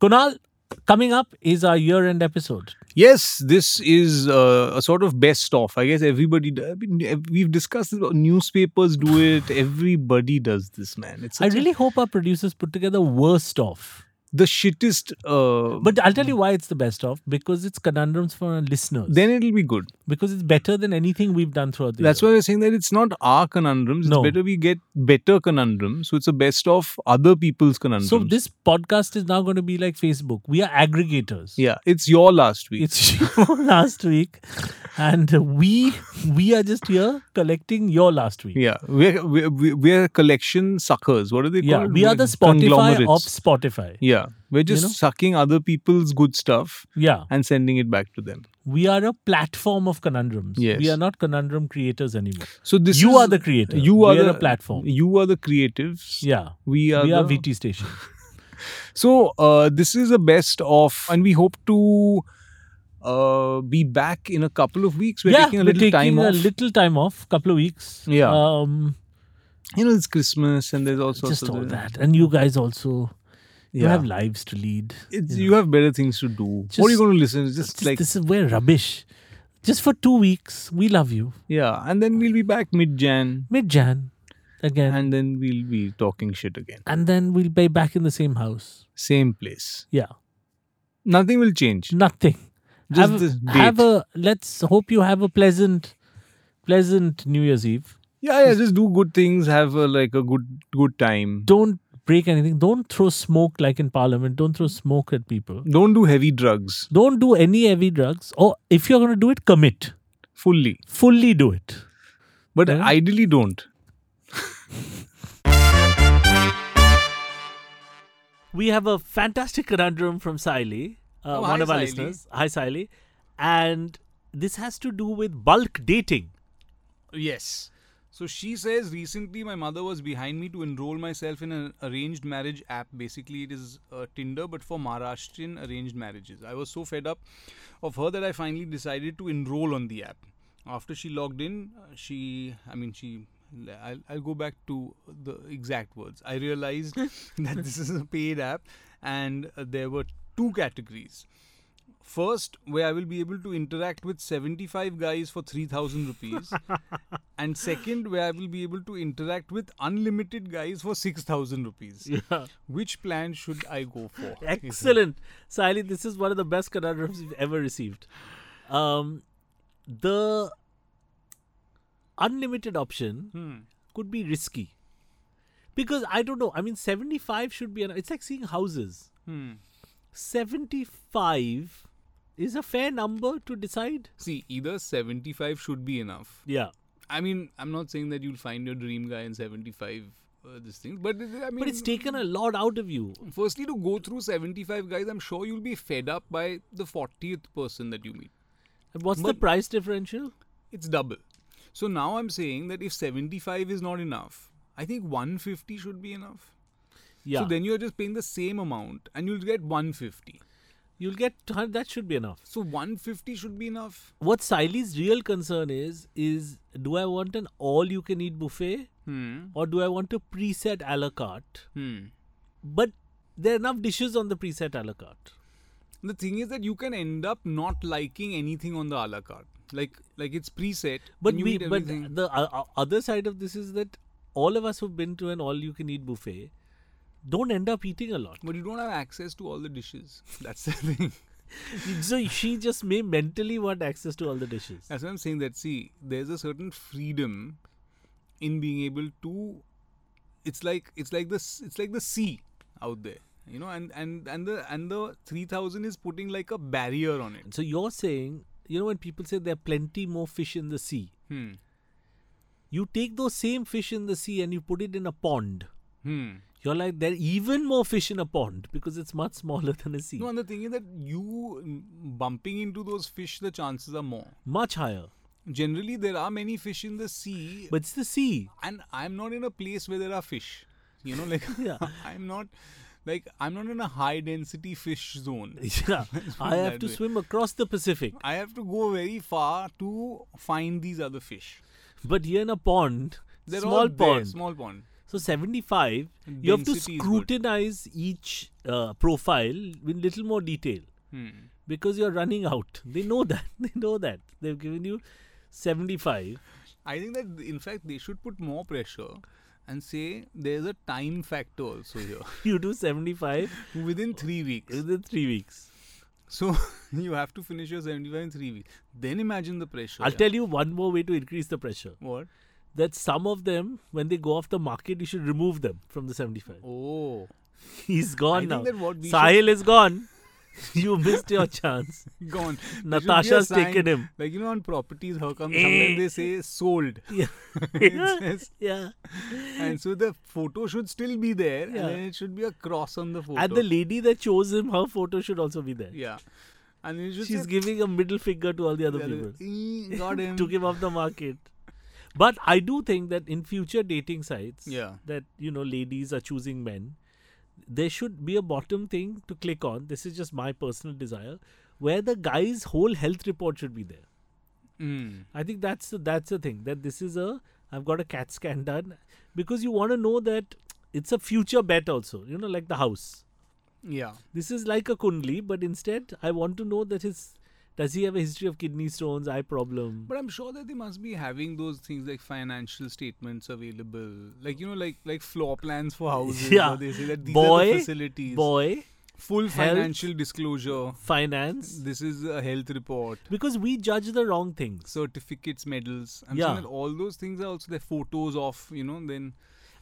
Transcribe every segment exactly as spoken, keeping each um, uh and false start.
Kunal, coming up is our year-end episode. Yes, this is uh, a sort of best-of. I guess everybody, I mean, we've discussed this, newspapers do it, everybody does this, man. It's I really a, hope our producers put together worst-of. The shittest... Uh, but I'll tell you why it's the best-of, because it's conundrums for our listeners. Then it'll be good. Because it's better than anything we've done throughout the That's year. Why we're saying that it's not our conundrums, no. It's better we get better conundrums, so it's a best-of other people's conundrums. So this podcast is now going to be like Facebook. We are aggregators. Yeah, it's your last week. It's your last week. And we we are just here collecting your last week. Yeah, we're, we're, we're collection suckers. What are they called? Yeah, we we're are the Spotify of Spotify. Yeah. We're just you know? sucking other people's good stuff yeah. and sending it back to them. We are a platform of conundrums. Yes. We are not conundrum creators anymore. So this You is, are the creator. You are, we are the, a platform. You are the creatives. Yeah. We are, we are the, V T Station. So uh, this is a best of, and we hope to uh, be back in a couple of weeks. We're yeah, taking a little we're taking time a off. a little time off. Couple of weeks. Yeah. Um, you know, it's Christmas and there's all sorts of Just all that. And you guys also... Yeah. You have lives to lead. It's, you know. You have better things to do. Just, what are you going to listen to? Just, just like this is where rubbish. Just for two weeks, we love you. Yeah, and then we'll be back mid-Jan. Mid-Jan, again. And then we'll be talking shit again. And then we'll be back in the same house. Same place. Yeah. Nothing will change. Nothing. Just have, this date. Have a, let's hope you have a pleasant, pleasant New Year's Eve. Yeah, yeah, just do good things. Have a, like a good, good time. Don't. Break anything. Don't throw smoke like in Parliament. Don't throw smoke at people. Don't do heavy drugs. Don't do any heavy drugs. Or if you're going to do it, commit. Fully. Fully do it. But yeah. Ideally don't. We have a fantastic conundrum from Saheli. Uh, oh, one hi, of our Saheli. listeners. Hi Saheli. And this has to do with bulk dating. Yes. So she says, recently my mother was behind me to enroll myself in an arranged marriage app. Basically, it is uh, Tinder, but for Maharashtrian arranged marriages. I was so fed up of her that I finally decided to enroll on the app. After she logged in, she, I mean, she, I'll, I'll go back to the exact words. I realized that this is a paid app and uh, there were two categories. First, where I will be able to interact with seventy-five guys for three thousand rupees. And second, where I will be able to interact with unlimited guys for six thousand rupees. Yeah. Which plan should I go for? Excellent. Saheli, this is one of the best conundrums we've ever received. Um, the unlimited option hmm. could be risky. Because I don't know. I mean, seventy-five should be... An, it's like seeing houses. Hmm. seventy-five is a fair number to decide. See, either seventy-five should be enough. Yeah. I mean, I'm not saying that you'll find your dream guy in seventy-five, uh, this thing. But I mean, but it's taken a lot out of you. Firstly, to go through seventy-five guys, I'm sure you'll be fed up by the fortieth person that you meet. And what's but the price differential? It's double. So now I'm saying that if seventy-five is not enough, I think one hundred fifty should be enough. Yeah. So then you're just paying the same amount and you'll get one hundred fifty. You'll get, that should be enough. So one hundred fifty should be enough. What Saheli's real concern is, is do I want an all-you-can-eat buffet hmm. or do I want a preset a la carte? Hmm. But there are enough dishes on the preset a la carte. The thing is that you can end up not liking anything on the a la carte. Like, like it's preset. But, we, but the uh, other side of this is that all of us who've been to an all-you-can-eat buffet don't end up eating a lot. But you don't have access to all the dishes. That's the thing. So she just may mentally want access to all the dishes. That's what I'm saying. That see, there's a certain freedom in being able to. It's like it's like the it's like the sea out there, you know. And and and the and the three thousand is putting like a barrier on it. So you're saying, you know, when people say there are plenty more fish in the sea, hmm. you take those same fish in the sea and you put it in a pond. Hmm. You're like, there are even more fish in a pond because it's much smaller than a sea. No, and the thing is that you bumping into those fish, the chances are more. Much higher. Generally, there are many fish in the sea. But it's the sea. And I'm not in a place where there are fish. You know, like, yeah. I'm not... Like, I'm not in a high-density fish zone. Yeah, I have to way. swim across the Pacific. I have to go very far to find these other fish. But here in a pond, they're small all pond. There, small pond. So seventy-five, and you have to scrutinize each uh, profile in little more detail. Hmm. Because you're running out. They know that. They know that. They've given you seventy-five. I think that, in fact, they should put more pressure and say there's a time factor also here. You do seventy-five within three weeks. Within three weeks. So you have to finish your seventy-five in three weeks. Then imagine the pressure. I'll yeah. tell you one more way to increase the pressure. What? That some of them, when they go off the market, you should remove them from the seventy-five. Oh. He's gone I now. Think that what we Sahel should... is gone. You missed your chance. Gone. Natasha's taken him. Like, you know, on properties, how come eh. sometimes they say sold? Yeah. says, yeah. And so the photo should still be there, yeah. and then it should be a cross on the photo. And the lady that chose him, her photo should also be there. Yeah. And it should She's say, giving a middle finger to all the other yeah, people. E- got him. Took him off the market. But I do think that in future dating sites, yeah. that, you know, ladies are choosing men, there should be a bottom thing to click on. This is just my personal desire, where the guy's whole health report should be there. Mm. I think that's the, that's the thing, that this is a, I've got a CAT scan done, because you want to know that it's a future bet also, you know, like the house. Yeah. This is like a Kundli, but instead I want to know that his, does he have a history of kidney stones, eye problem? But I'm sure that they must be having those things like financial statements available. Like, you know, like like floor plans for houses. Yeah. They say that these boy, are the facilities. Boy. Full health, financial disclosure. Finance. This is a health report. Because we judge the wrong things. Certificates, medals. I'm yeah. saying that all those things are also their photos of, you know, then.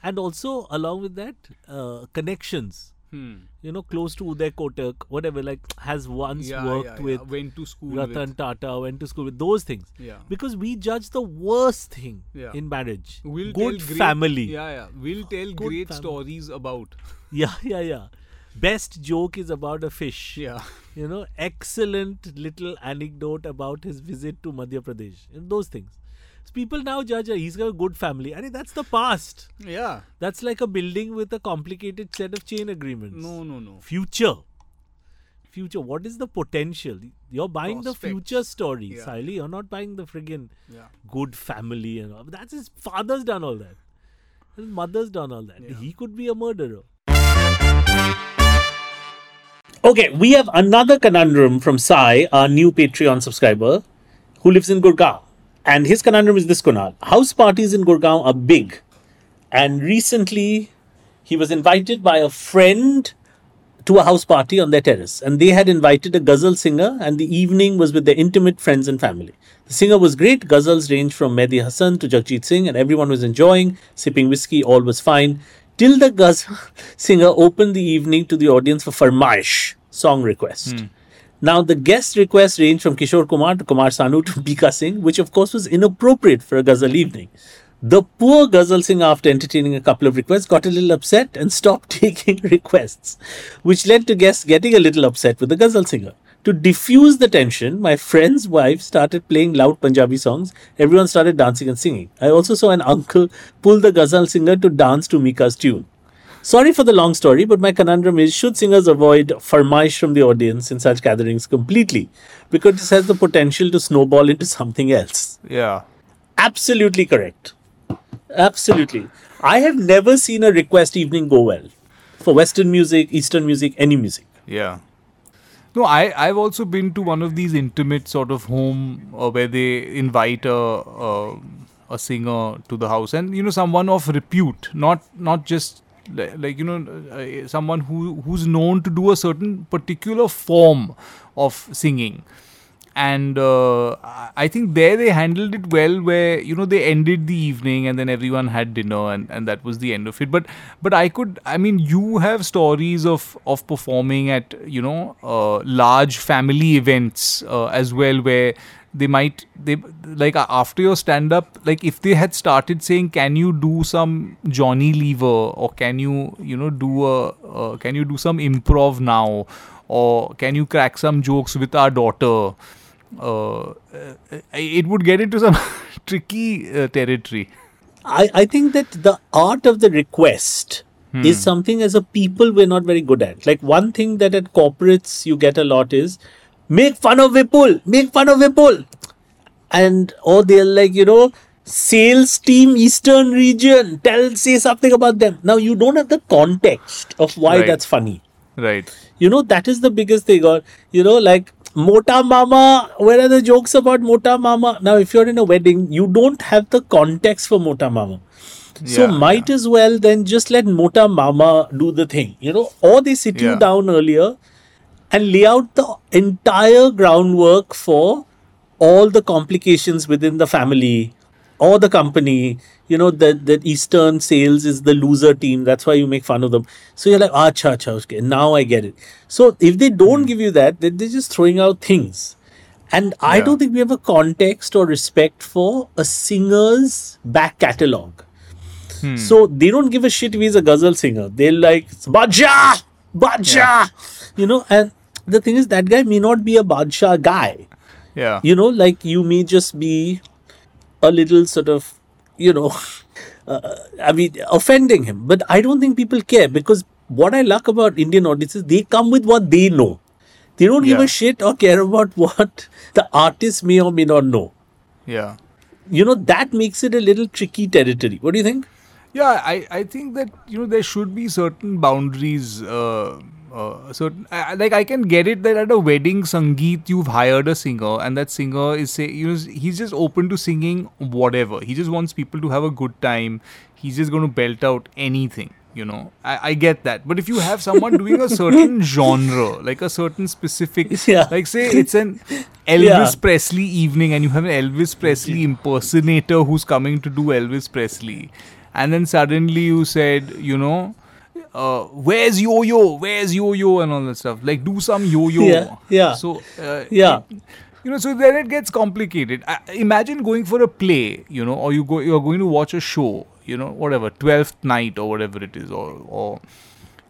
And also, along with that, uh, connections. Hmm. You know, close to Uday Kotak, whatever, like has once yeah, worked yeah, yeah. with, went to school Ratan with. Tata, went to school with, those things. Yeah. Because we judge the worst thing yeah. in marriage. We'll good tell family. Great, yeah, yeah. We'll tell good great family. Stories about. Yeah, yeah, yeah. Best joke is about a fish. Yeah. You know, excellent little anecdote about his visit to Madhya Pradesh and those things. People now judge, he's got a good family. I mean, that's the past. Yeah. That's like a building with a complicated set of chain agreements. No, no, no. Future. Future. What is the potential? You're buying Prospects. The future story, yeah. Saheli. You're not buying the friggin' yeah. good family and all. That's his father's done all that. His mother's done all that. Yeah. He could be a murderer. Okay, we have another conundrum from Sai, our new Patreon subscriber, who lives in Gurgaon. And his conundrum is this, Kunal. House parties in Gurgaon are big. And recently, he was invited by a friend to a house party on their terrace. And they had invited a ghazal singer, and the evening was with their intimate friends and family. The singer was great. Ghazals ranged from Mehdi Hassan to Jagjit Singh, and everyone was enjoying, sipping whiskey, all was fine. Till the ghazal singer opened the evening to the audience for farmaish, song request. Hmm. Now, the guest requests range from Kishore Kumar to Kumar Sanu to Mika Singh, which of course was inappropriate for a ghazal evening. The poor ghazal singer, after entertaining a couple of requests, got a little upset and stopped taking requests, which led to guests getting a little upset with the ghazal singer. To diffuse the tension, my friend's wife started playing loud Punjabi songs. Everyone started dancing and singing. I also saw an uncle pull the ghazal singer to dance to Mika's tune. Sorry for the long story, but my conundrum is, should singers avoid farmaish from the audience in such gatherings completely? Because this has the potential to snowball into something else. Yeah. Absolutely correct. Absolutely. I have never seen a request evening go well. For Western music, Eastern music, any music. Yeah. No, I, I've also been to one of these intimate sort of home uh, where they invite a... a a singer to the house. And, you know, someone of repute. Not, not just... like, you know, uh, someone who who's known to do a certain particular form of singing. And uh, I think there they handled it well, where, you know, they ended the evening and then everyone had dinner, and, and that was the end of it. But but I could, I mean, you have stories of, of performing at, you know, uh, large family events uh, as well, where they might, they like after your stand-up, like if they had started saying, can you do some Johnny Lever, or can you, you know, do a, uh, can you do some improv now, or can you crack some jokes with our daughter? Uh, it would get into some tricky uh, territory. I, I think that the art of the request hmm. is something as a people we're not very good at. Like, one thing that at corporates you get a lot is, make fun of Vipul, make fun of Vipul. And, or they'll, like, you know, sales team, Eastern region, tell, say something about them. Now, you don't have the context of why right. that's funny. Right. You know, that is the biggest thing. Or, you know, like, Mota Mama, where are the jokes about Mota Mama? Now, if you're in a wedding, you don't have the context for Mota Mama. So, yeah, might yeah. as well then just let Mota Mama do the thing, you know. Or they sit yeah. you down earlier and lay out the entire groundwork for all the complications within the family or the company. You know, the, the Eastern sales is the loser team. That's why you make fun of them. So, you're like, ah, cha, cha, okay, now I get it. So, if they don't give you that, then they're just throwing out things. And yeah. I don't think we have a context or respect for a singer's back catalogue. Hmm. So, they don't give a shit if he's a ghazal singer. They're like, Badshah! Badshah! Yeah. You know, and the thing is, that guy may not be a Badshah guy. Yeah. You know, like, you may just be a little sort of, you know, uh, I mean, offending him. But I don't think people care, because what I like about Indian audiences, they come with what they know. They don't yeah. give a shit or care about what the artist may or may not know. Yeah. You know, that makes it a little tricky territory. What do you think? Yeah, I, I think that, you know, there should be certain boundaries. Uh, uh, certain uh, Like, I can get it that at a wedding, Sangeet, you've hired a singer, and that singer is, say, you know, he's just open to singing whatever. He just wants people to have a good time. He's just going to belt out anything, you know. I, I get that. But if you have someone doing a certain genre, like a certain specific, yeah. like, say, it's an Elvis yeah. Presley evening, and you have an Elvis Presley impersonator who's coming to do Elvis Presley. And then suddenly you said, you know, uh, where's yo-yo? Where's yo-yo? And all that stuff. Like, do some yo-yo. Yeah. yeah. So, uh, yeah. It, you know, so then it gets complicated. I, imagine going for a play, you know, or you go, you're going to watch a show, you know, whatever, twelfth night or whatever it is, or, or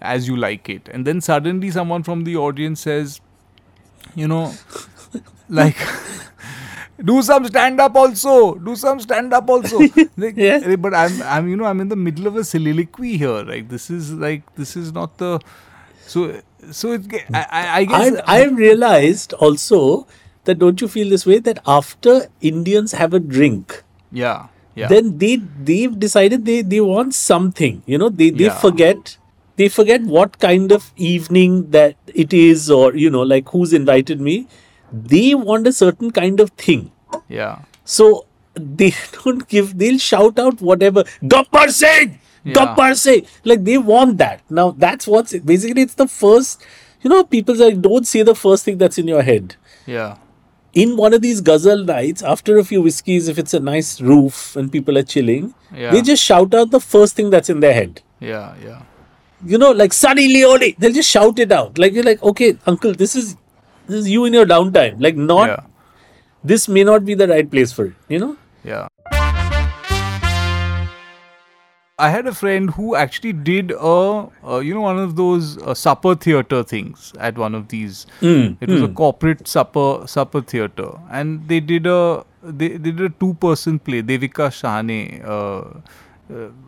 As You Like It. And then suddenly someone from the audience says, you know, like... Do some stand-up also. Do some stand-up also. Like, yeah. But I'm, I'm, you know, I'm in the middle of a soliloquy here. Like, this is like, this is not the. So, so it. I, I guess. I've, I've realized also that, don't you feel this way, that after Indians have a drink, yeah, yeah, then they they've decided they they want something. You know, they they yeah. forget. They forget what kind of evening that it is, or, you know, like, who's invited me. They want a certain kind of thing. Yeah. So, they don't give, they'll shout out whatever. Gappar Singh! Yeah. Gappar Singh! Like, they want that. Now, that's what's, basically, it's the first, you know, people say, don't say the first thing that's in your head. Yeah. In one of these ghazal nights, after a few whiskies, if it's a nice roof and people are chilling, yeah. they just shout out the first thing that's in their head. Yeah, yeah. You know, like, Sunny Leone! They'll just shout it out. Like, you're like, okay, uncle, this is... This is you in your downtime. Like, not... Yeah. This may not be the right place for it, you know? Yeah. I had a friend who actually did a, a you know, one of those uh, supper theatre things at one of these. Mm. It was mm. a corporate supper supper theatre. And they did a they, they did a two-person play. Devika Shahane, uh,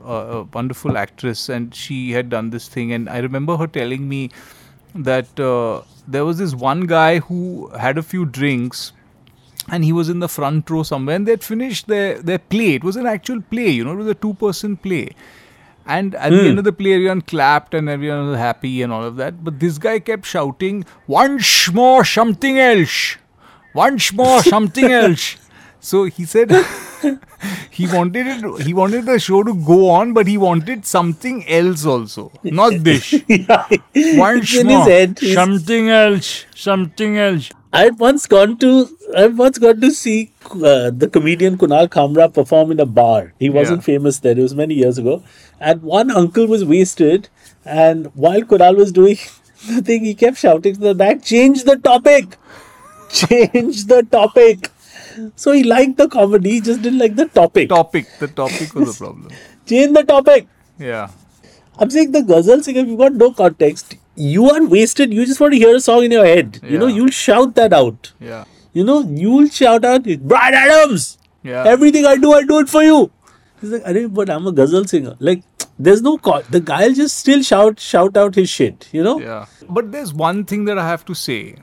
uh, uh, a wonderful actress. And she had done this thing. And I remember her telling me that... Uh, there was this one guy who had a few drinks and he was in the front row somewhere, and they'd finished their, their play. It was an actual play, you know, it was a two-person play. And at mm. the end of the play, everyone clapped and everyone was happy and all of that. But this guy kept shouting, once more something else, once more something else. So he said he wanted it, he wanted the show to go on, but he wanted something else also, not this. yeah. Once in more, his head, something else, something else. I've once gone to I've once gone to see uh, the comedian Kunal Kamra perform in a bar. He wasn't yeah. famous then. It was many years ago, and one uncle was wasted, and while Kunal was doing the thing, he kept shouting to the back, "Change the topic, change the topic." So he liked the comedy, he just didn't like the topic. Topic. The topic was the problem. Change the topic. Yeah. I'm saying the ghazal singer, if you've got no context, you are wasted. You just want to hear a song in your head. Yeah. You know, you'll shout that out. Yeah. You know, you'll shout out, Brian Adams! Yeah. Everything I do, I do it for you. He's like, Arey, but I'm a ghazal singer. Like, there's no... Co- the guy will just still shout, shout out his shit, you know? Yeah. But there's one thing that I have to say.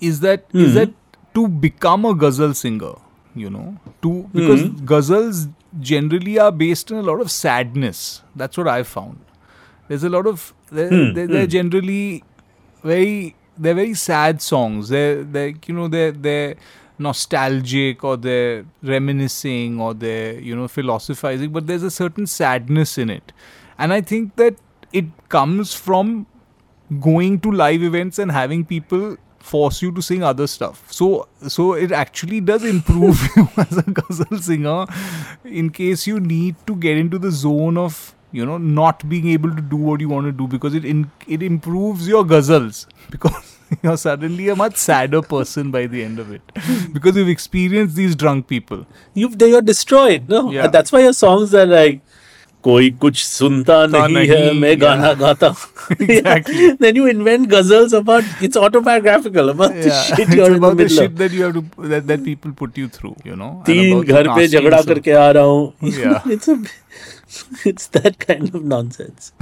Is that... Mm-hmm. Is that... To become a ghazal singer, you know, to because mm. ghazals generally are based in a lot of sadness. That's what I've found. There's a lot of they're, mm. they're, they're mm. generally very they're very sad songs. They're they you know they're they're nostalgic, or they're reminiscing, or they're, you know, philosophizing, but there's a certain sadness in it. And I think that it comes from going to live events and having people force you to sing other stuff. So so it actually does improve you as a ghazal singer, in case you need to get into the zone of, you know, not being able to do what you want to do, because it in, it improves your ghazals, because you're suddenly a much sadder person by the end of it, because you've experienced these drunk people. You've You're destroyed. No? Yeah. That's why your songs are like, koi kuch sunta nahi hai, main gaana gaata. Exactly. Then you invent ghazals about, it's autobiographical, about yeah. the shit you're about in the, the middle shit of. That you have to that, that people put you through, you know. Teen ghar pe jhagda karke aa raha hu. Yeah. It's a, it's that kind of nonsense.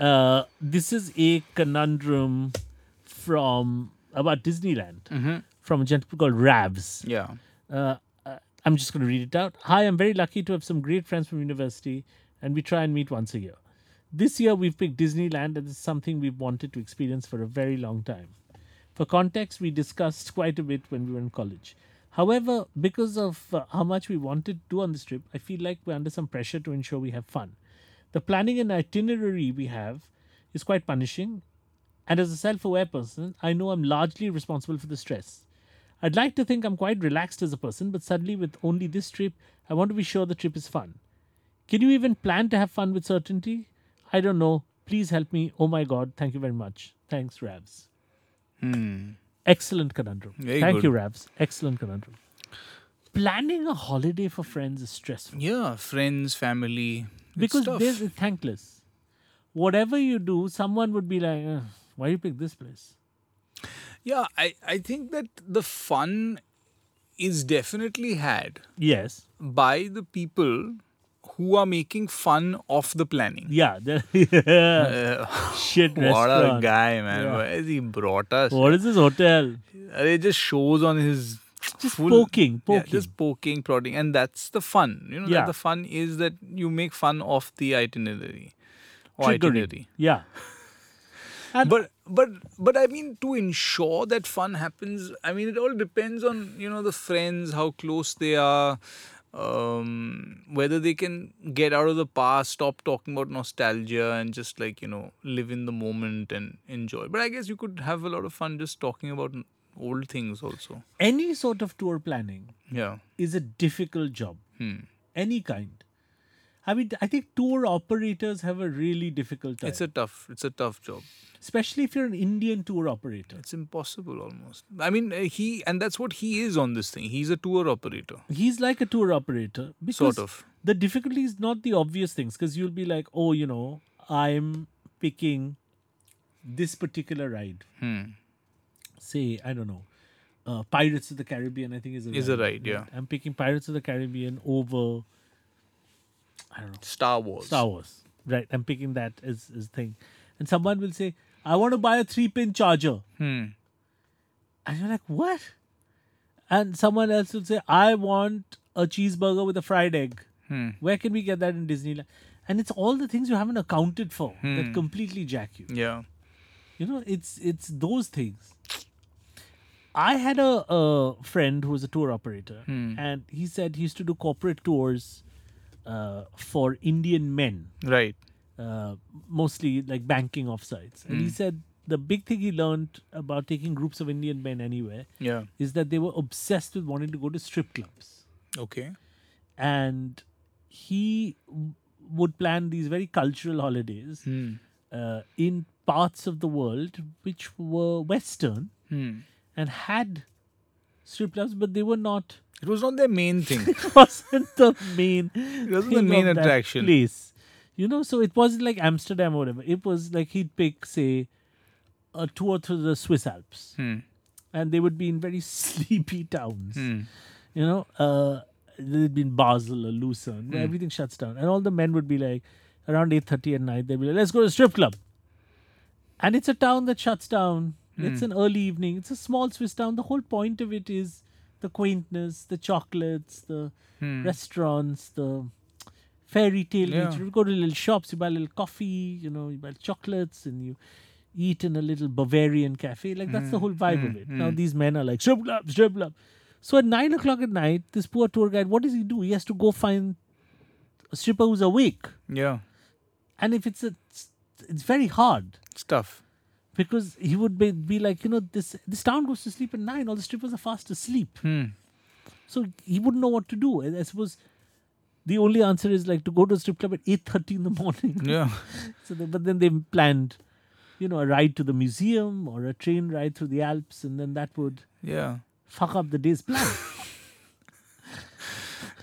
Uh, this is a conundrum from about Disneyland, mm-hmm. from a gentleman called Rabs. Yeah. Uh, I'm just going to read it out. Hi, I'm very lucky to have some great friends from university, and we try and meet once a year. This year, we've picked Disneyland, and it's something we've wanted to experience for a very long time. For context, we discussed quite a bit when we were in college. However, because of uh, how much we wanted to do on this trip, I feel like we're under some pressure to ensure we have fun. The planning and itinerary we have is quite punishing, and as a self-aware person, I know I'm largely responsible for the stress. I'd like to think I'm quite relaxed as a person, but suddenly with only this trip, I want to be sure the trip is fun. Can you even plan to have fun with certainty? I don't know. Please help me. Oh my God. Thank you very much. Thanks, Rabs. Hmm. Excellent conundrum. Very Thank good. you, Rabs. Excellent conundrum. Planning a holiday for friends is stressful. Yeah, friends, family. Because this is thankless. Whatever you do, someone would be like, eh, why you pick this place? Yeah, I, I think that the fun is definitely had yes. by the people who are making fun of the planning. Yeah. yeah. Uh, Shit what restaurant. What a guy, man. Yeah. Where has he brought us? What is this hotel? It just shows on his... Just full, poking, poking. Yeah, just poking, prodding. And that's the fun. You know, yeah. that the fun is that you make fun of the itinerary. Or itinerary. Yeah. And but but but I mean, to ensure that fun happens, I mean, it all depends on, you know, the friends, how close they are, um, whether they can get out of the past, stop talking about nostalgia, and just, like, you know, live in the moment and enjoy. But I guess you could have a lot of fun just talking about old things also. Any sort of tour planning yeah. is a difficult job. Hmm. Any kind. I mean, I think tour operators have a really difficult time. It's a tough, it's a tough job. Especially if you're an Indian tour operator. It's impossible almost. I mean, he, and that's what he is on this thing. He's a tour operator. He's like a tour operator. Because sort of. The difficulty is not the obvious things, because you'll be like, oh, you know, I'm picking this particular ride. Hmm. Say, I don't know, uh, Pirates of the Caribbean, I think is a ride. Is a ride, yeah. I'm picking Pirates of the Caribbean over... I don't know. Star Wars. Star Wars. Right. I'm picking that as a thing. And someone will say, I want to buy a three-pin charger. Hmm. And you're like, what? And someone else will say, I want a cheeseburger with a fried egg. Hmm. Where can we get that in Disneyland? And it's all the things you haven't accounted for hmm. that completely jack you. Yeah. You know, it's it's those things. I had a, a friend who was a tour operator. Hmm. And he said he used to do corporate tours. Uh, for Indian men. Right. Uh, mostly like banking offsites. And mm. he said the big thing he learned about taking groups of Indian men anywhere yeah. is that they were obsessed with wanting to go to strip clubs. Okay. And he w- would plan these very cultural holidays mm. uh, in parts of the world which were Western mm. and had strip clubs, but they were not... It was not their main thing. It wasn't the main It wasn't the main attraction. Place. You know, so it wasn't like Amsterdam or whatever. It was like he'd pick, say, a tour through the Swiss Alps. Hmm. And they would be in very sleepy towns. Hmm. You know, uh, they'd be in Basel or Lucerne, where hmm. everything shuts down. And all the men would be like, around eight thirty at night, they'd be like, let's go to a strip club. And it's a town that shuts down Mm. It's an early evening. It's a small Swiss town. The whole point of it is the quaintness, the chocolates, the mm. restaurants, the fairy tale yeah. nature. You go to little shops, you buy a little coffee, you know, you buy chocolates, and you eat in a little Bavarian cafe. Like, that's mm. the whole vibe mm. of it. Mm. Now, these men are like, shiblap, shiblap. So at nine o'clock at night, this poor tour guide, what does he do? He has to go find a stripper who's awake. Yeah. And if it's a, it's very hard. It's tough. Because he would be, be like, you know, this this town goes to sleep at nine. All the strippers are fast asleep. Hmm. So he wouldn't know what to do. I, I suppose the only answer is like to go to a strip club at eight thirty in the morning. Yeah. So they, but then they planned, you know, a ride to the museum or a train ride through the Alps. And then that would yeah. fuck up the day's plan.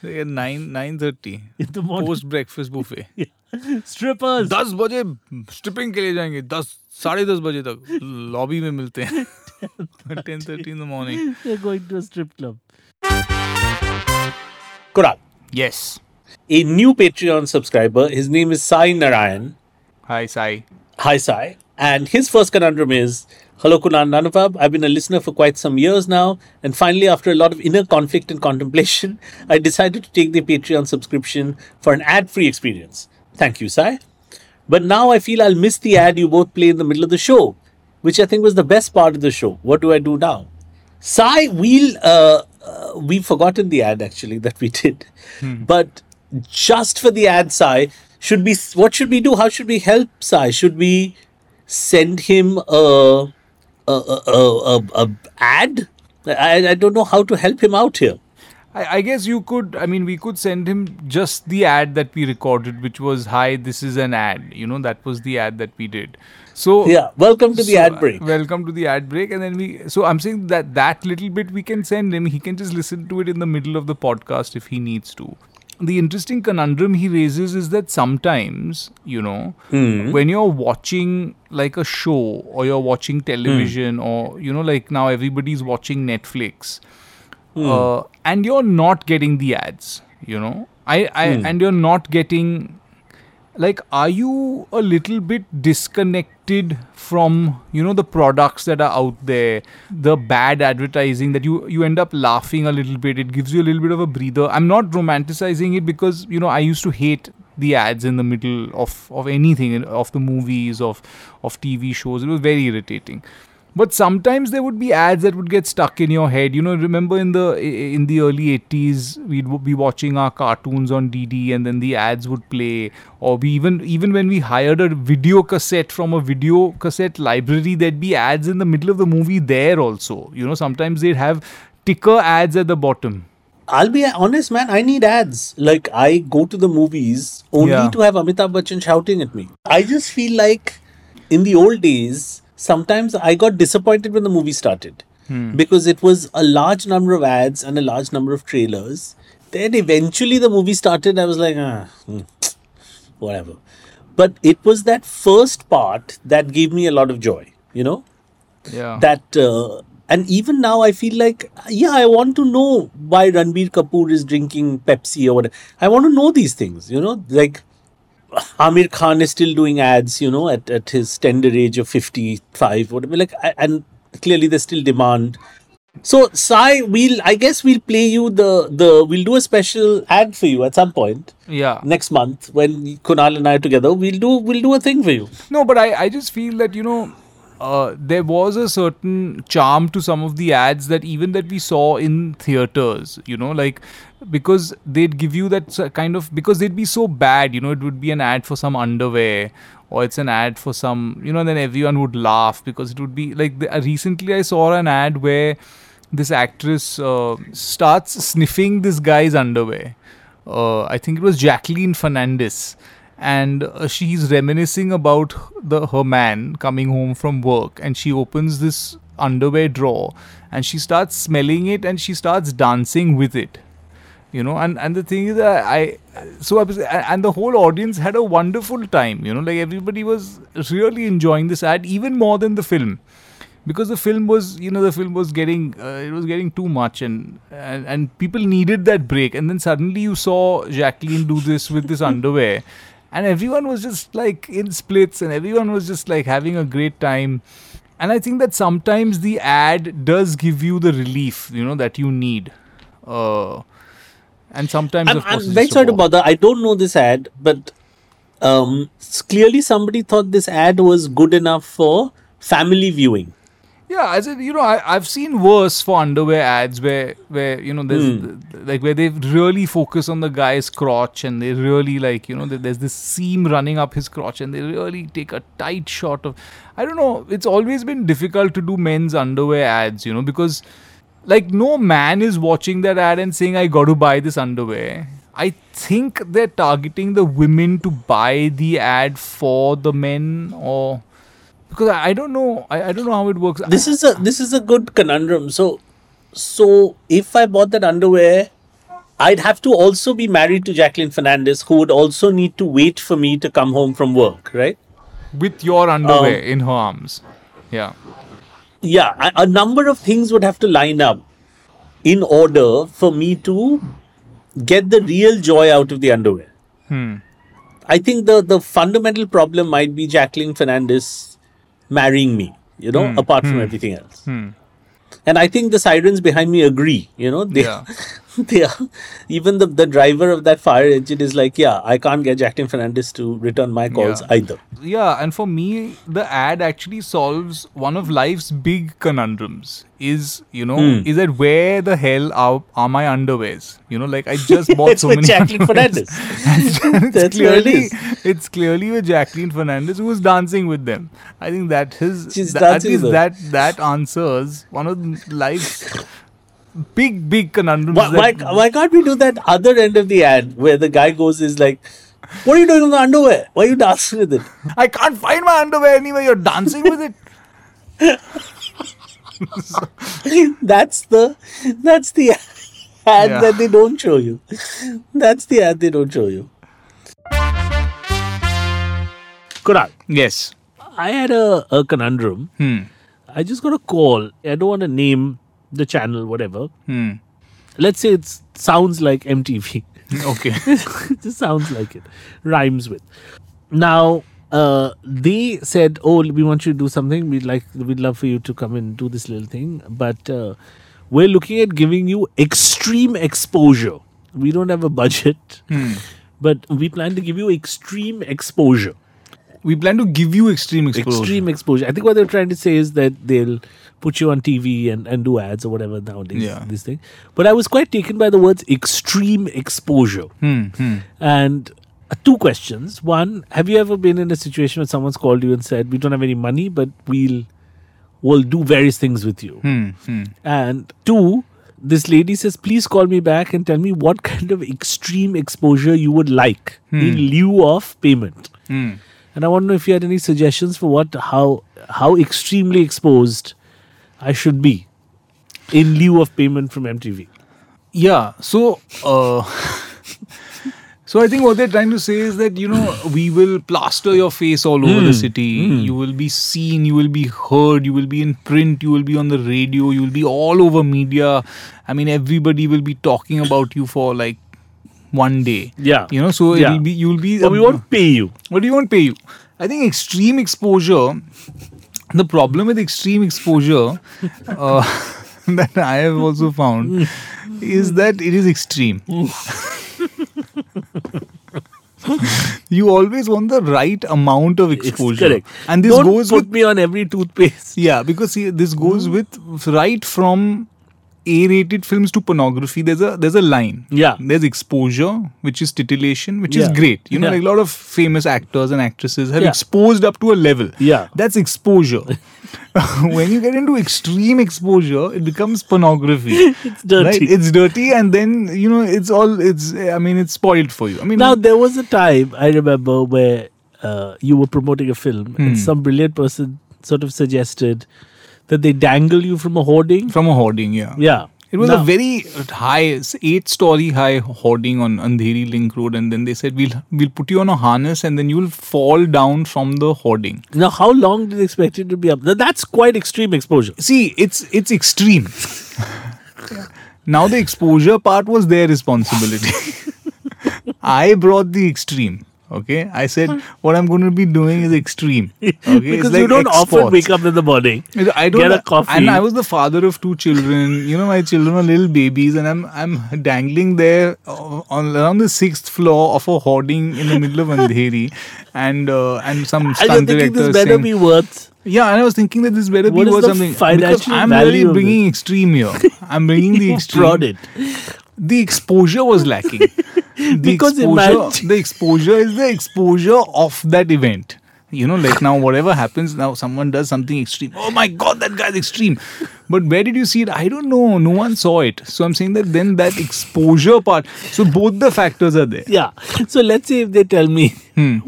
They at nine thirty. In the morning. Post-breakfast buffet. Yeah. Strippers. दस बजे stripping के लिए जाएंगे. दस साढ़े दस बजे तक lobby में मिलते हैं. ten thirty in the morning. They're going to a strip club. Kunal. Yes. A new Patreon subscriber. His name is Sai Narayan. Hi Sai. Hi Sai. And his first conundrum is, hello Kunal and Anupab. I've been a listener for quite some years now. And finally, after a lot of inner conflict and contemplation, I decided to take the Patreon subscription for an ad-free experience. Thank you, Sai. But now I feel I'll miss the ad you both play in the middle of the show, which I think was the best part of the show. What do I do now? Sai, we'll, uh, uh, we've forgotten the ad actually that we did. Hmm. But just for the ad, Sai, should we, what should we do? How should we help Sai? Should we send him a, a, a, a, a ad? I, I don't know how to help him out here. I, I guess you could, I mean, we could send him just the ad that we recorded, which was, hi, this is an ad. You know, that was the ad that we did. So yeah, welcome to so, the ad break. Welcome to the ad break. And then we, so I'm saying that that little bit we can send him. He can just listen to it in the middle of the podcast if he needs to. The interesting conundrum he raises is that sometimes, you know, mm. when you're watching like a show or you're watching television mm. or, you know, like now everybody's watching Netflix mm. uh, and you're not getting the ads, you know, I, I mm. and you're not getting, like, are you a little bit disconnected from, you know, the products that are out there, the bad advertising that you, you end up laughing a little bit. It gives you a little bit of a breather. I'm not romanticizing it because, you know, I used to hate the ads in the middle of, of anything, of the movies, of, of T V shows. It was very irritating. But sometimes there would be ads that would get stuck in your head. You know, remember in the in the early eighties, we'd be watching our cartoons on D D and then the ads would play. Or we even even when we hired a video cassette from a video cassette library, there'd be ads in the middle of the movie there also. You know, sometimes they'd have ticker ads at the bottom. I'll be honest, man, I need ads. Like, I go to the movies only yeah. to have Amitabh Bachchan shouting at me. I just feel like in the old days, sometimes I got disappointed when the movie started hmm. because it was a large number of ads and a large number of trailers. Then eventually the movie started. I was like, ah, whatever. But it was that first part that gave me a lot of joy, you know, yeah. that uh, and even now I feel like, yeah, I want to know why Ranbir Kapoor is drinking Pepsi or whatever. I want to know these things, you know, like. Amir Khan is still doing ads, you know, at, at his tender age of fifty-five, whatever. Like, and clearly there's still demand. So, Sai, we'll, I guess we'll play you the, the, we'll do a special ad for you at some point. Yeah. Next month when Kunal and I are together, we'll do, we'll do a thing for you. No, but I, I just feel that, you know, uh, there was a certain charm to some of the ads that even that we saw in theaters, you know, like, because they'd give you that kind of, because they'd be so bad, you know, it would be an ad for some underwear or it's an ad for some, you know, and then everyone would laugh because it would be like, the, uh, recently I saw an ad where this actress uh, starts sniffing this guy's underwear. Uh, I think it was Jacqueline Fernandez. And uh, she's reminiscing about the her man coming home from work and she opens this underwear drawer and she starts smelling it and she starts dancing with it. You know, and, and the thing is that I, so I was, and the whole audience had a wonderful time, you know, like everybody was really enjoying this ad even more than the film. Because the film was, you know, the film was getting, uh, it was getting too much and, and and people needed that break. And then suddenly you saw Jacqueline do this with this underwear. And everyone was just like in splits and everyone was just like having a great time. And I think that sometimes the ad does give you the relief, you know, that you need. Uh, and sometimes, I'm, of course... I'm very sorry to bother. I don't know this ad, but um, clearly somebody thought this ad was good enough for family viewing. Yeah, as in, you know, I, I've seen worse for underwear ads where, where you know, there's mm. th- like where they really focus on the guy's crotch and they really like, you know, th- there's this seam running up his crotch and they really take a tight shot of, I don't know, it's always been difficult to do men's underwear ads, you know, because like no man is watching that ad and saying, I got to buy this underwear. I think they're targeting the women to buy the ad for the men or... Because I don't know, I, I don't know how it works. This is a this is a good conundrum. So, so if I bought that underwear, I'd have to also be married to Jacqueline Fernandez, who would also need to wait for me to come home from work, right? With your underwear um, in her arms, yeah, yeah. A number of things would have to line up in order for me to get the real joy out of the underwear. Hmm. I think the the fundamental problem might be Jacqueline Fernandez marrying me, you know, mm, apart mm, from everything else. Mm. And I think the sirens behind me agree, you know, they, yeah. they are, even the, the driver of that fire engine is like, yeah, I can't get Jacqueline Fernandez to return my calls yeah. either. Yeah. And for me, the ad actually solves one of life's big conundrums is, you know, mm. is that where the hell are, are my underwears? You know, like I just bought so many Jacqueline Fernandez. it's, That's clearly, it it's clearly with Jacqueline Fernandez who was dancing with them. I think that his, She's that, dancing at least that, that answers one of life's big, big conundrums. Why, why, why can't we do that other end of the ad where the guy goes is like, what are you doing with the underwear? Why are you dancing with it? I can't find my underwear anywhere. You're dancing with it. that's the that's the ad yeah. that they don't show you. That's the ad they don't show you. Kunal. Yes. I had a, a conundrum. Hmm. I just got a call. I don't want to name the channel, whatever. Hmm. Let's say it sounds like M T V. Okay. It just sounds like it. Rhymes with. Now, uh, they said, oh, we want you to do something. We'd like, we'd love for you to come and do this little thing. But uh, we're looking at giving you extreme exposure. We don't have a budget. Hmm. But we plan to give you extreme exposure. We plan to give you extreme exposure. Extreme exposure. I think what they're trying to say is that they'll put you on T V and, and do ads or whatever nowadays, yeah. this thing. But I was quite taken by the words extreme exposure. Hmm, hmm. And uh, two questions. One, have you ever been in a situation where someone's called you and said, we don't have any money, but we'll, we'll do various things with you? Hmm, hmm. And two, this lady says, please call me back and tell me what kind of extreme exposure you would like hmm. in lieu of payment. Hmm. And I want to know if you had any suggestions for what, how, how extremely exposed I should be in lieu of payment from M T V. Yeah. So, uh, so I think what they're trying to say is that, you know, we will plaster your face all over mm. the city. Mm. You will be seen, you will be heard, you will be in print, you will be on the radio, you will be all over media. I mean, everybody will be talking about you for like, one day, yeah, you know, so yeah. it'll be you'll be. But we won't pay you. What do you want to pay you? I think extreme exposure. The problem with extreme exposure uh, that I have also found is that it is extreme. You always want the right amount of exposure. It's correct. And this Don't goes put with me on every toothpaste. Yeah, because see, this goes mm. with right from A-rated films to pornography, there's a there's a line. Yeah. There's exposure, which is titillation, which yeah. is great. You know, yeah. like a lot of famous actors and actresses have yeah. exposed up to a level. Yeah. That's exposure. When you get into extreme exposure, it becomes pornography. It's dirty. Right? It's dirty and then, you know, it's all, it's, I mean, it's spoiled for you. I mean, now, there was a time, I remember, where uh, you were promoting a film hmm. and some brilliant person sort of suggested that they dangle you from a hoarding? From a hoarding, yeah. Yeah. It was no. a very high, eight-story high hoarding on Andheri Link Road. And then they said, we'll we'll put you on a harness and then you'll fall down from the hoarding. Now, how long did they expect it to be up? That's quite extreme exposure. See, it's it's extreme. Now, the exposure part was their responsibility. I brought the extreme. Okay, I said what I'm going to be doing is extreme. Okay, because it's like you don't exports. Often wake up in the morning. I don't get a coffee. And I was the father of two children. You know, my children are little babies, and I'm I'm dangling there on around the sixth floor of a hoarding in the middle of Andheri, and uh, and some stunt director this better saying, be worth. Yeah, and I was thinking that this better what be worth something because I'm really bringing it? Extreme here. I'm bringing the extreme. Brought it. The exposure was lacking. The because exposure, the exposure is the exposure of that event. You know, like now whatever happens, now someone does something extreme. Oh my God, that guy's extreme. But where did you see it? I don't know. No one saw it. So I'm saying that then that exposure part. So both the factors are there. Yeah. So let's say if they tell me, hmm.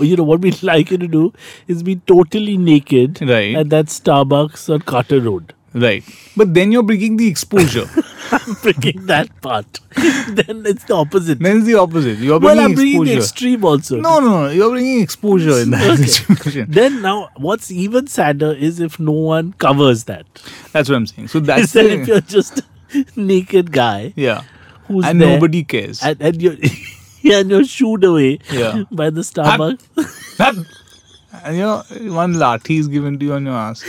you know, what we'd like you to do is be totally naked right. at that Starbucks on Carter Road. Right. But then you're bringing the exposure. I'm bringing that part. Then it's the opposite. Then it's the opposite. You're bringing well, I'm exposure. Bringing the extreme also. No, no, no. You're bringing exposure in that okay. situation. Then now, what's even sadder is if no one covers that. That's what I'm saying. So that's Instead the, if you're just a naked guy. Yeah. Who's and there, nobody cares. And, and you're yeah, and you're shooed away yeah. by the Starbucks. That, that, and you know, one lathi is given to you on your ass.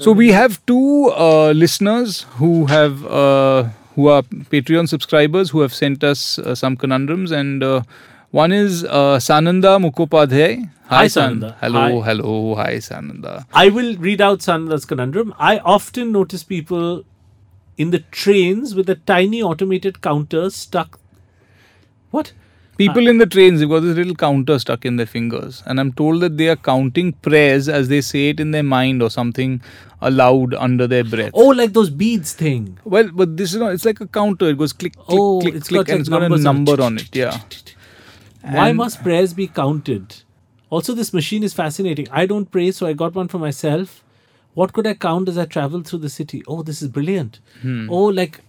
So we have two uh, listeners who have uh, who are Patreon subscribers who have sent us uh, some conundrums, and uh, one is uh, Sananda Mukhopadhyay. Hi, hi Sananda. San. Hello, hi. hello, hi Sananda. I will read out Sananda's conundrum. I often notice people in the trains with a tiny automated counter stuck. What? People in the trains, they've got this little counter stuck in their fingers. And I'm told that they are counting prayers as they say it in their mind or something aloud under their breath. Oh, like those beads thing. Well, but this is not, it's like a counter. It goes click, click, oh, click, click, like and it's got a number on it. Yeah. Why and must prayers be counted? Also, this machine is fascinating. I don't pray, so I got one for myself. What could I count as I travel through the city? Oh, this is brilliant. Hmm. Oh, like,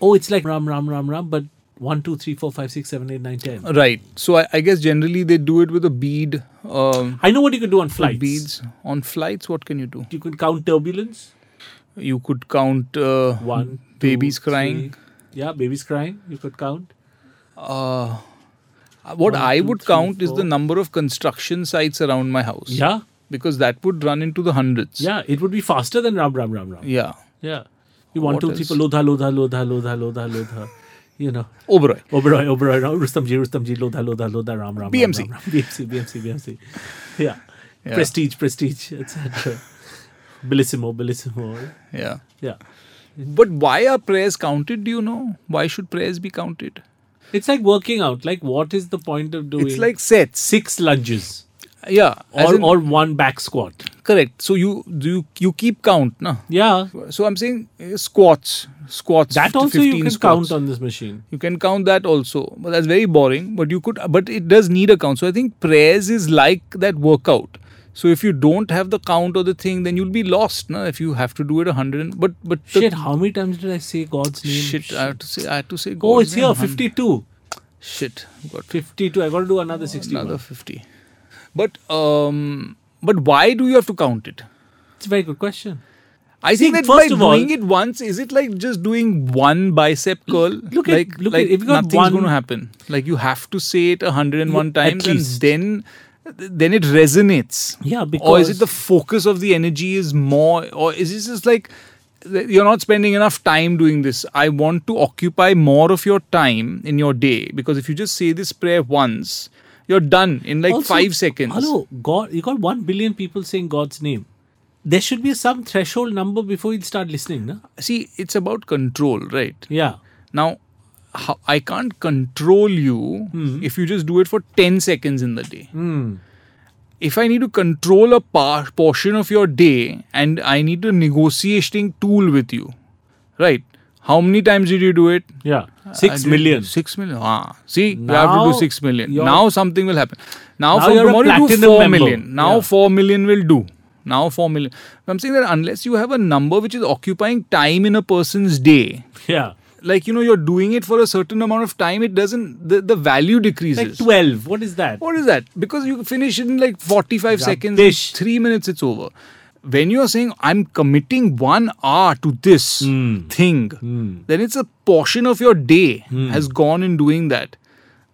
oh, it's like Ram, Ram, Ram, Ram, but one, two, three, four, five, six, seven, eight, nine, ten. Right. So I, I guess generally they do it with a bead. Um, I know what you can do on flights. Beads. On flights, what can you do? You could count turbulence. You could count uh, One, babies two, crying. Three. Yeah, babies crying. You could count. Uh, what One, I two, would three, count four. Is the number of construction sites around my house. Yeah. Because that would run into the hundreds. Yeah, it would be faster than Ram, Ram, Ram, Ram. Yeah. Yeah. You want to people Lodha, Lodha, Lodha, Lodha, Lodha, Lodha. You know, Oberoi, Oberoi, Oberoi, Rustamji, Rustamji, Lodha, Lodha, Lodha, Ram, Ram, B M C, Ram, Ram, B M C, B M C, B M C, yeah, yeah. Prestige, Prestige, et cetera. Bellissimo, Bellissimo. Yeah, yeah. But why are prayers counted? Do you know why should prayers be counted? It's like working out. Like, what is the point of doing? It's like sets, six lunges. Yeah, or in, or one back squat. Correct. So you you you keep count, na? Yeah. So I'm saying uh, squats, squats. That also you can squats. Count on this machine. You can count that also, but that's very boring. But you could, but it does need a count. So I think prayers is like that workout. So if you don't have the count or the thing, then you'll be lost, na? If you have to do it a hundred, but but shit, the, how many times did I say God's name? Shit, shit. I have to say, I have to say. God's oh, it's name, here, fifty-two. Shit, got fifty-two. I got to do another sixty. Another fifty. But um, but why do you have to count it? It's a very good question. I think, think that by doing all, it once, is it like just doing one bicep curl? Look like, at, look like at, if you got nothing's going to happen. Like you have to say it one hundred and one times and then then it resonates. Yeah, because or is it the focus of the energy is more, or is it just like you're not spending enough time doing this. I want to occupy more of your time in your day, because if you just say this prayer once, you're done in like also, five seconds. Hello, God, you got one billion people saying God's name. There should be some threshold number before you start listening. No? See, it's about control, right? Yeah. Now, how, I can't control you mm-hmm. if you just do it for ten seconds in the day. Mm. If I need to control a par- portion of your day and I need a negotiating tool with you, right? How many times did you do it? Yeah. Six uh, million. Six million. Ah. See, now you have to do six million. Now something will happen. Now, now from tomorrow you do four member. Million. Now yeah. four million will do. Now four million. I'm saying that unless you have a number which is occupying time in a person's day. Yeah. Like, you know, you're doing it for a certain amount of time. It doesn't, the, the value decreases. Like twelve. What is that? What is that? Because you finish it in like forty-five seconds. Three minutes it's over. when you are saying I'm committing one hour to this mm. thing, mm. then it's a portion of your day mm. has gone in doing that.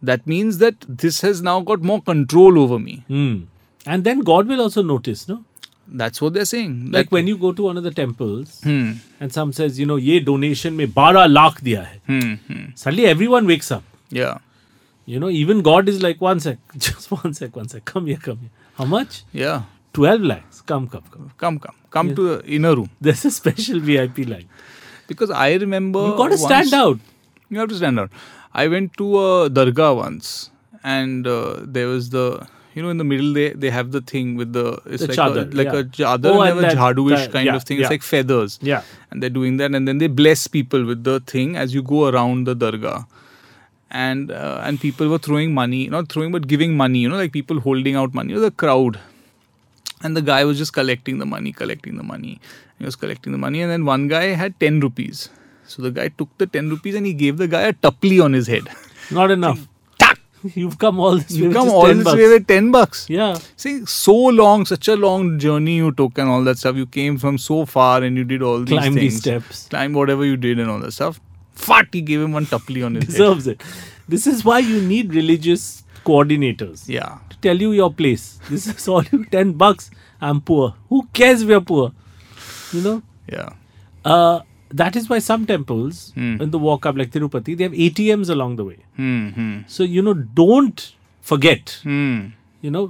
That means that this has now got more control over me. Mm. And then God will also notice, no? That's what they're saying. Like, like when you go to one of the temples hmm. and some says, you know, ye donation mein twelve lakh diya hai. Hmm, hmm. Suddenly everyone wakes up. Yeah. You know, even God is like, one sec, just one sec, one sec. Come here, come here. How much? Yeah. twelve lakhs. Come, come, come. Come, come. Come yeah. to the inner room. There's a special V I P line. Because I remember... You've got to stand out. You have to stand out. I went to a dargah once and uh, there was the... You know, in the middle, they, they have the thing with the... It's the like chadar. A, like yeah. a chadar oh, and they have a jhadu-ish kind yeah, of thing. Yeah. It's like feathers. Yeah. And they're doing that. And then they bless people with the thing as you go around the dargah. And uh, and people were throwing money. Not throwing, but giving money. You know, like people holding out money. You know, the crowd. And the guy was just collecting the money, collecting the money. He was collecting the money. And then one guy had ten rupees. So the guy took the ten rupees and he gave the guy a tapli on his head. Not enough. Like, You've come all this You've way. You've come all this bucks. way with ten bucks. Yeah. See, so long, such a long journey you took and all that stuff. You came from so far and you did all these Climb things. Climb these steps. Climb whatever you did and all that stuff. Fat, he gave him one tapli on his Deserves head. Deserves it. This is why you need religious coordinators. Yeah. To tell you your place. This is all you, ten bucks. I'm poor. Who cares if you're poor? You know? Yeah. Uh, That is why some temples, mm. in the walk-up like Tirupati, they have A T Ms along the way. Mm-hmm. So, you know, don't forget. Mm. You know,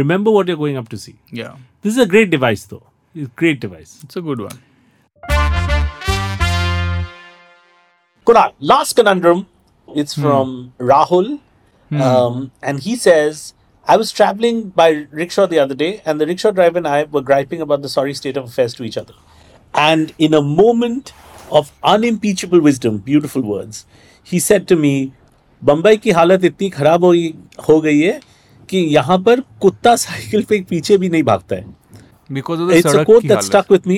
remember what you're going up to see. Yeah. This is a great device though. It's a great device. It's a good one. Kunal, last conundrum. It's from mm. Rahul. Mm. Um, and he says, I was traveling by rickshaw the other day and the rickshaw driver and I were griping about the sorry state of affairs to each other. And in a moment of unimpeachable wisdom, beautiful words, he said to me, "Bombay ki halat itni kharab ho gayi hai ki yahan par kutta cycle pe piche bhi nahi bhagta hai." Because of the it's a quote that stuck with me.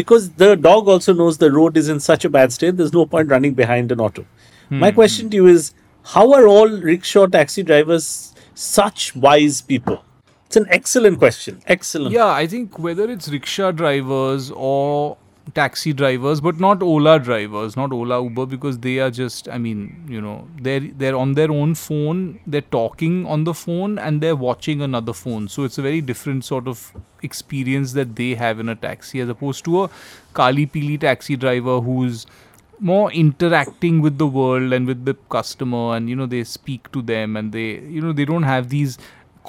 Because the dog also knows the road is in such a bad state. There's no point running behind an auto. Hmm. My question to you is, how are all rickshaw taxi drivers such wise people? It's an excellent question. Excellent. Yeah, I think whether it's rickshaw drivers or taxi drivers, but not Ola drivers, not Ola, Uber, because they are just, I mean, you know, they're, they're on their own phone, they're talking on the phone and they're watching another phone. So it's a very different sort of experience that they have in a taxi as opposed to a Kali Pili taxi driver who's more interacting with the world and with the customer and, you know, they speak to them and they, you know, they don't have these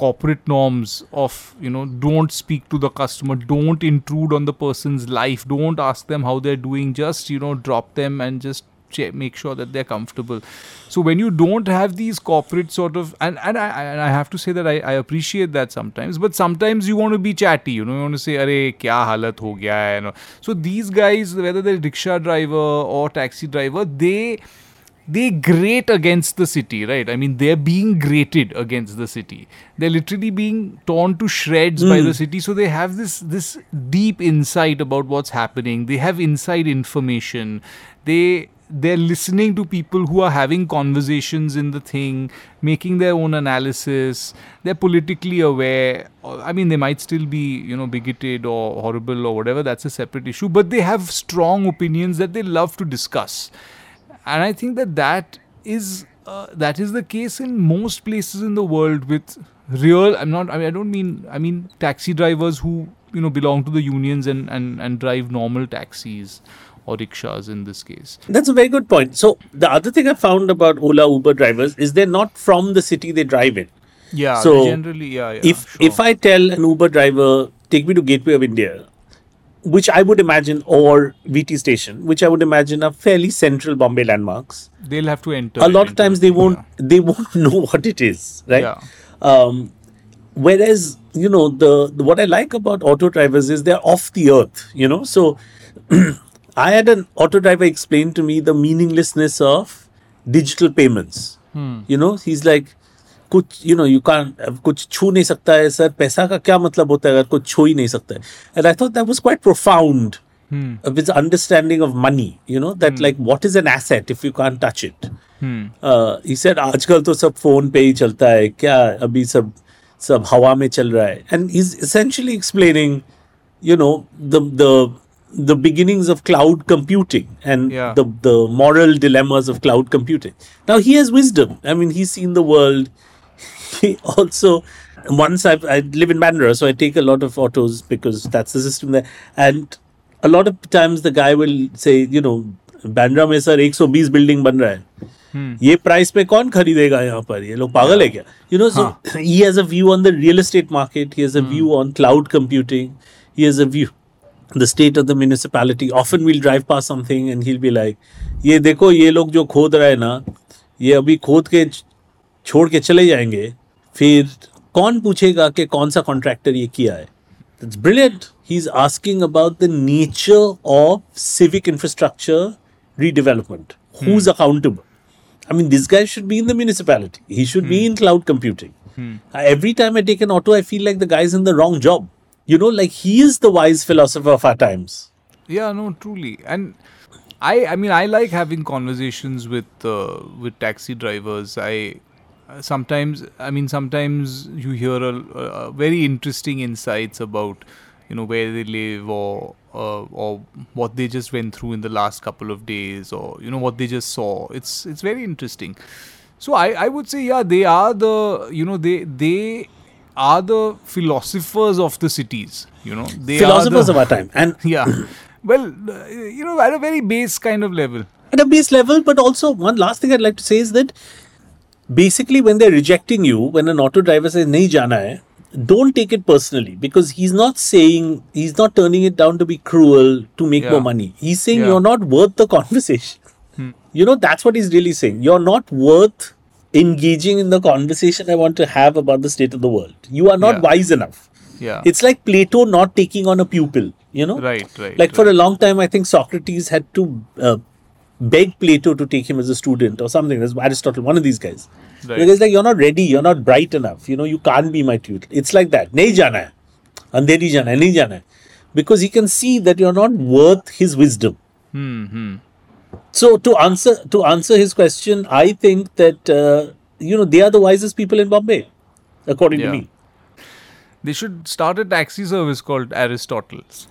corporate norms of, you know, don't speak to the customer, don't intrude on the person's life, don't ask them how they're doing, just, you know, drop them and just check, make sure that they're comfortable. So when you don't have these corporate sort of, and, and, I, and I have to say that I, I appreciate that sometimes, but sometimes you want to be chatty, you know, you want to say, "Arey, kya halat ho gaya hai?" You know? So these guys, whether they're rickshaw driver or taxi driver, they... they grate against the city, right? I mean, they're being grated against the city. They're literally being torn to shreds mm. by the city. So they have this this deep insight about what's happening. They have inside information. They, they're listening to people who are having conversations in the thing, making their own analysis. They're politically aware. I mean, they might still be, you know, bigoted or horrible or whatever. That's a separate issue. But they have strong opinions that they love to discuss. And I think that that is uh, that is the case in most places in the world with real. I'm not. I mean, I don't mean. I mean taxi drivers who, you know, belong to the unions and, and, and drive normal taxis or rickshaws in this case. That's a very good point. So the other thing I found about Ola Uber drivers is they're not from the city they drive in. Yeah. So generally, yeah. yeah if sure. if I tell an Uber driver, take me to Gateway of India, which I would imagine, or V T station, which I would imagine are fairly central Bombay landmarks. They'll have to enter. A lot of times they won't, yeah. they won't know what it is, right? Yeah. Um, whereas, you know, the, the what I like about auto drivers is they're off the earth, you know. So I had an auto driver explain to me the meaninglessness of digital payments. Hmm. You know, he's like, कुछ you know you can कुछ छू नहीं सकता है sir पैसा का क्या मतलब होता है अगर कुछ छू ही नहीं सकता है and I thought that was quite profound with understanding of money you know that like what is an asset if you can touch it he said आजकल तो सब फोन पे ही चलता है क्या अभी सब सब हवा में चल रहा है and he is essentially explaining you know, the the the beginnings of cloud computing and yeah. the the moral dilemmas of cloud computing. Now he has wisdom. I mean, he's seen the world. He also, once I've, I live in Bandra, so I take a lot of autos because that's the system there. And a lot of times the guy will say, you know, Bandra mein sir one hundred twenty building ban raha hai. Hmm. Ye price pe kaun kharidega yahan par? Ye log pagal hai kya? You know, so huh. he has a view on the real estate market. He has a hmm. view on cloud computing. He has a view the state of the municipality. Often we'll drive past something and he'll be like, ye dekho ye log jo khod rahe na, ye abhi khod ke छोड़ के चले जाएंगे, फिर कौन पूछेगा कि कौन सा कॉन्ट्रैक्टर ये किया है. That's brilliant. He's asking about the nature of civic infrastructure redevelopment. Hmm. Who's accountable? I mean, this guy should be in the municipality. He should hmm. be in cloud computing. Hmm. Every time I take an auto, I feel like the guy's in the wrong job. You know, like he is the wise philosopher of our times. Yeah, no, truly. And I, I mean, I like having conversations with uh, with taxi drivers. I Sometimes, I mean, sometimes you hear a, a very interesting insights about, you know, where they live or uh, or what they just went through in the last couple of days or, you know, what they just saw. It's it's very interesting. So I, I would say, yeah, they are the, you know, they they are the philosophers of the cities, you know. They philosophers are the, of our time. And yeah, well, you know, at a very base kind of level. At a base level, but also one last thing I'd like to say is that basically, when they're rejecting you, when an auto driver says, nahi jana hai, don't take it personally, because he's not saying, he's not turning it down to be cruel, to make yeah. more money. He's saying yeah. you're not worth the conversation. Hmm. You know, that's what he's really saying. You're not worth engaging in the conversation I want to have about the state of the world. You are not yeah. wise enough. Yeah. It's like Plato not taking on a pupil, you know. Right, right. Like right. for a long time, I think Socrates had to... Uh, beg Plato to take him as a student or something. That's Aristotle, one of these guys. Right. The guy's like, you're not ready, you're not bright enough, you know, you can't be my tutor. It's like that. Nahi jana hai. Andheri jana hai, nahi jana hai. Because he can see that you're not worth his wisdom. Mm-hmm. So to answer to answer his question, I think that, uh, you know, they are the wisest people in Bombay, according yeah. to me. They should start a taxi service called Aristotle's.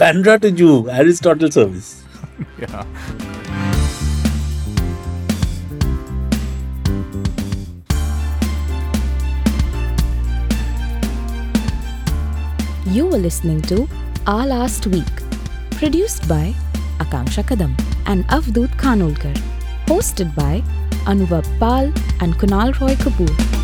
Bandra to Jew, Aristotle service. Yeah. You were listening to Our Last Week, produced by Akanksha Kadam and Avdood Khanolkar, hosted by Anubhav Pal and Kunal Roy Kapoor.